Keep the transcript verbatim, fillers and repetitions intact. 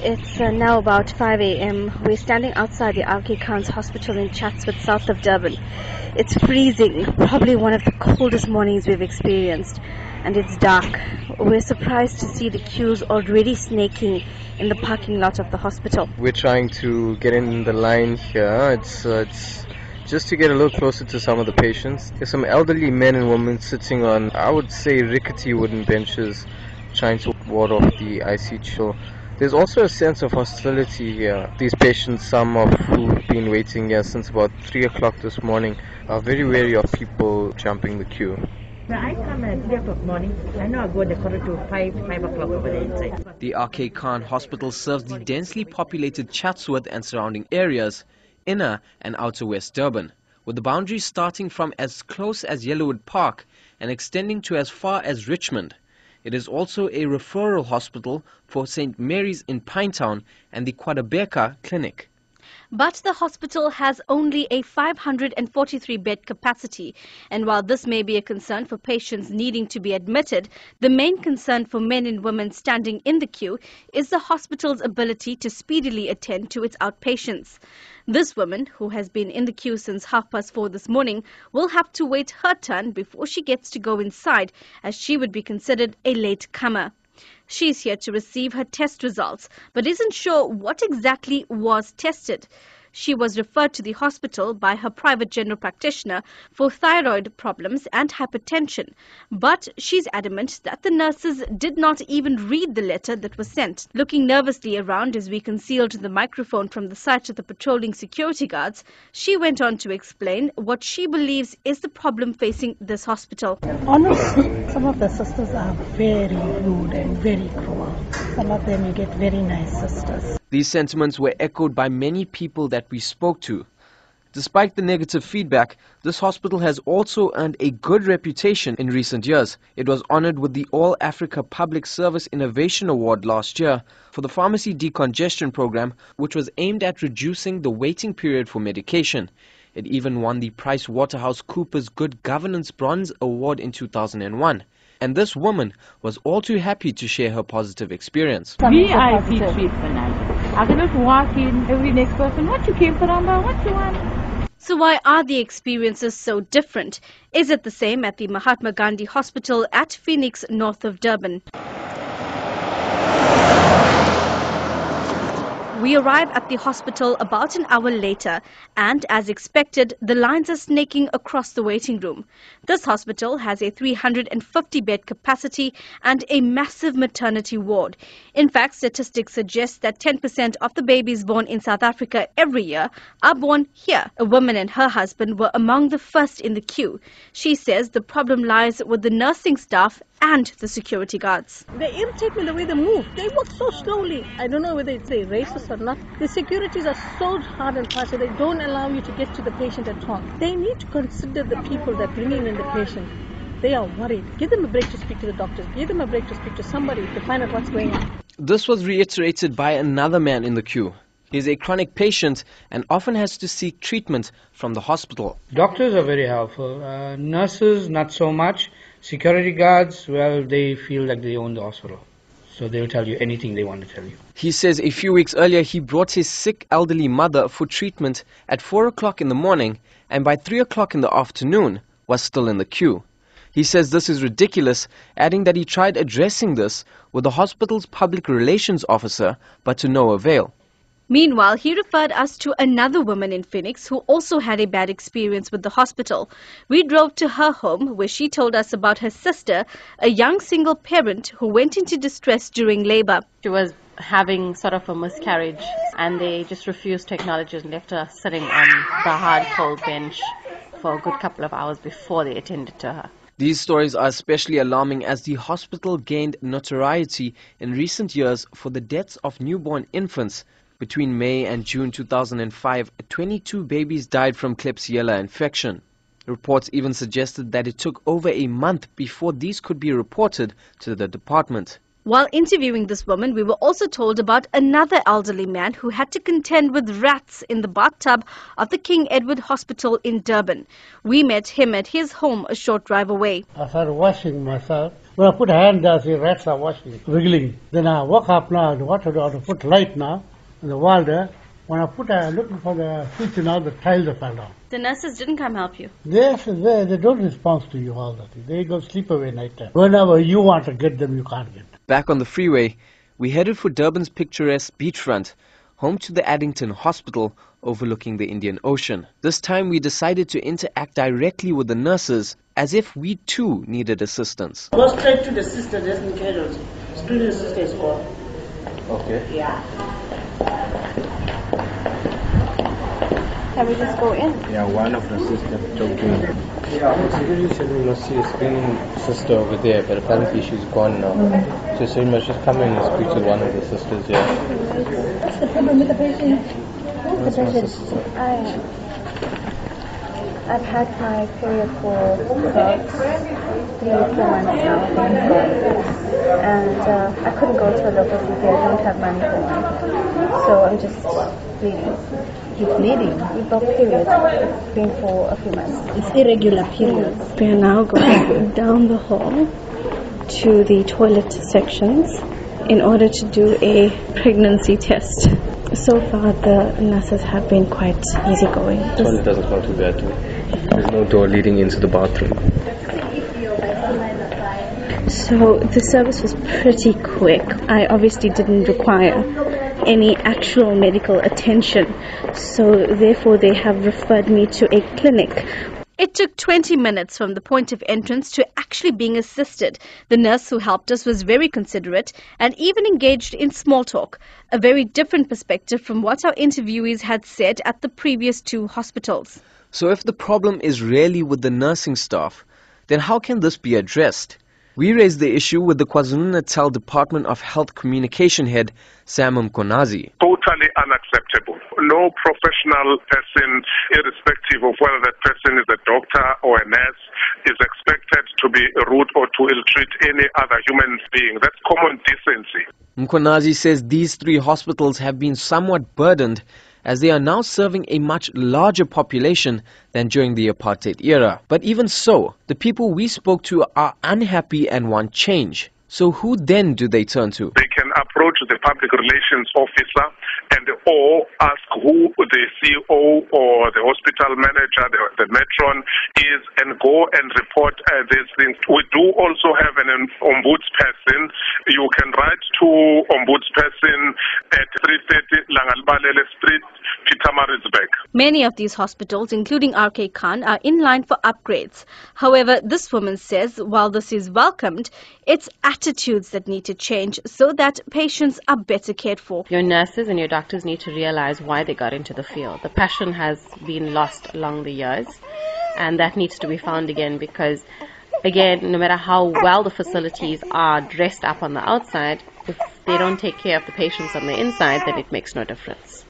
It's uh, now about five a m We're standing outside the R K Khan Hospital in Chatsworth, south of Durban. It's freezing, probably one of the coldest mornings we've experienced, and it's dark. We're surprised to see the queues already snaking in the parking lot of the hospital. We're trying to get in the line here. It's, uh, it's just to get a little closer to some of the patients. There's some elderly men and women sitting on, I would say, rickety wooden benches, trying to ward off the icy chill. There's also a sense of hostility here. These patients, some of who've been waiting here since about three o'clock this morning, are very wary of people jumping the queue. I come at three o'clock morning. I know I go in the corridor to five, five o'clock over there inside. The R K Khan Hospital serves the densely populated Chatsworth and surrounding areas, inner and outer West Durban, with the boundaries starting from as close as Yellowwood Park and extending to as far as Richmond. It is also a referral hospital for Saint Mary's in Pinetown and the KwaDabeka Clinic. But the hospital has only a five hundred forty-three bed capacity, and while this may be a concern for patients needing to be admitted, the main concern for men and women standing in the queue is the hospital's ability to speedily attend to its outpatients. This woman, who has been in the queue since half past four this morning, will have to wait her turn before she gets to go inside, as she would be considered a latecomer. She's here to receive her test results, but isn't sure what exactly was tested. She was referred to the hospital by her private general practitioner for thyroid problems and hypertension, but she's adamant that the nurses did not even read the letter that was sent. Looking nervously around as we concealed the microphone from the sight of the patrolling security guards, she went on to explain what she believes is the problem facing this hospital. Honestly, some of the sisters are very rude and very cruel. Some of them you get very nice sisters. These sentiments were echoed by many people that we spoke to. Despite the negative feedback, this hospital has also earned a good reputation in recent years. It was honored with the All Africa Public Service Innovation Award last year for the pharmacy decongestion program, which was aimed at reducing the waiting period for medication. It even won the PricewaterhouseCoopers Good Governance Bronze Award in two thousand one. And this woman was all too happy to share her positive experience. V I P treatment. I cannot walk in, every next person, what you came for, what you want. So why are the experiences so different? Is it the same at the Mahatma Gandhi Hospital at Phoenix, north of Durban? We arrive at the hospital about an hour later, and as expected, the lines are snaking across the waiting room. This hospital has a three hundred fifty bed capacity and a massive maternity ward. In fact, statistics suggest that ten percent of the babies born in South Africa every year are born here. A woman and her husband were among the first in the queue. She says the problem lies with the nursing staff and the security guards. They irritate me the way they move. They walk so slowly. I don't know whether it's a racist or not. The securities are so hard and fast, so they don't allow you to get to the patient at all. They need to consider the people that bring in the patient. They are worried. Give them a break to speak to the doctors. Give them a break to speak to somebody to find out what's going on. This was reiterated by another man in the queue. He is a chronic patient and often has to seek treatment from the hospital. Doctors are very helpful. Uh, nurses, not so much. Security guards, well, they feel like they own the hospital, so they'll tell you anything they want to tell you. He says a few weeks earlier he brought his sick elderly mother for treatment at four o'clock in the morning, and by three o'clock in the afternoon was still in the queue. He says this is ridiculous, adding that he tried addressing this with the hospital's public relations officer, but to no avail. Meanwhile, he referred us to another woman in Phoenix who also had a bad experience with the hospital. We drove to her home, where she told us about her sister, a young single parent who went into distress during labor. She was having sort of a miscarriage, and they just refused to acknowledge it and left her sitting on the hard cold bench for a good couple of hours before they attended to her. These stories are especially alarming as the hospital gained notoriety in recent years for the deaths of newborn infants. Between May and June two thousand five, twenty-two babies died from Klebsiella infection. Reports even suggested that it took over a month before these could be reported to the department. While interviewing this woman, we were also told about another elderly man who had to contend with rats in the bathtub of the King Edward Hospital in Durban. We met him at his home a short drive away. After washing myself, When I put hand there, the rats are watching, wriggling. Then I woke up now, and what to do, I to put light now in the wall there. When I put, I looking for the switch now, the tiles fell down. The nurses didn't come help you? Yes, they, they don't respond to you all that. They go sleep away night time. Whenever you want to get them, you can't get them. Back on the freeway, we headed for Durban's picturesque beachfront, home to the Addington Hospital overlooking the Indian Ocean. This time we decided to interact directly with the nurses as if we too needed assistance. Go straight to the sister, there's no carriers. Student sister is gone. Okay. Yeah. Can we just go in? Yeah, one of the sisters took me. Yeah, I was really telling Lucy, it's been sister over there, but apparently she's gone now. So she's saying she's coming and speak to one of the sisters here. Yeah. What's the problem with the patient? What's the patient? I, I've had my period for about three or four months now, and uh, I couldn't go to a local C P. I don't have money for one, so I'm just bleeding. Keep bleeding. We've got periods. It's been for a few months. It's irregular periods. We are now going down the hall to the toilet sections in order to do a pregnancy test. So far, the nurses have been quite easygoing. The toilet doesn't come too bad too. There's no door leading into the bathroom. So the service was pretty quick. I obviously didn't require any actual medical attention, so therefore they have referred me to a clinic. It took twenty minutes from the point of entrance to actually being assisted. The nurse who helped us was very considerate and even engaged in small talk, a very different perspective from what our interviewees had said at the previous two hospitals. So if the problem is really with the nursing staff, then how can this be addressed? We raised the issue with the KwaZulu Natal Department of Health Communication head, Sam Mkhonazi. Totally unacceptable. No professional person, irrespective of whether that person is a doctor or a nurse, is expected to be rude or to ill-treat any other human being. That's common decency. Mkhonazi says these three hospitals have been somewhat burdened as they are now serving a much larger population than during the apartheid era. But even so, the people we spoke to are unhappy and want change. So who then do they turn to? They can approach the public relations officer and or ask who the C E O or the hospital manager, the, the matron is, and go and report uh, these things. We do also have an ombudsperson. You can write to ombudsperson at three thirty Langalibalele Street, Chitamarizberg. Many of these hospitals, including R K Khan, are in line for upgrades. However, this woman says while this is welcomed, it's attitudes that need to change so that patients are better cared for. Your nurses and your doctors need to realize why they got into the field. The passion has been lost along the years, and that needs to be found again because, again, no matter how well the facilities are dressed up on the outside, if they don't take care of the patients on the inside, then it makes no difference.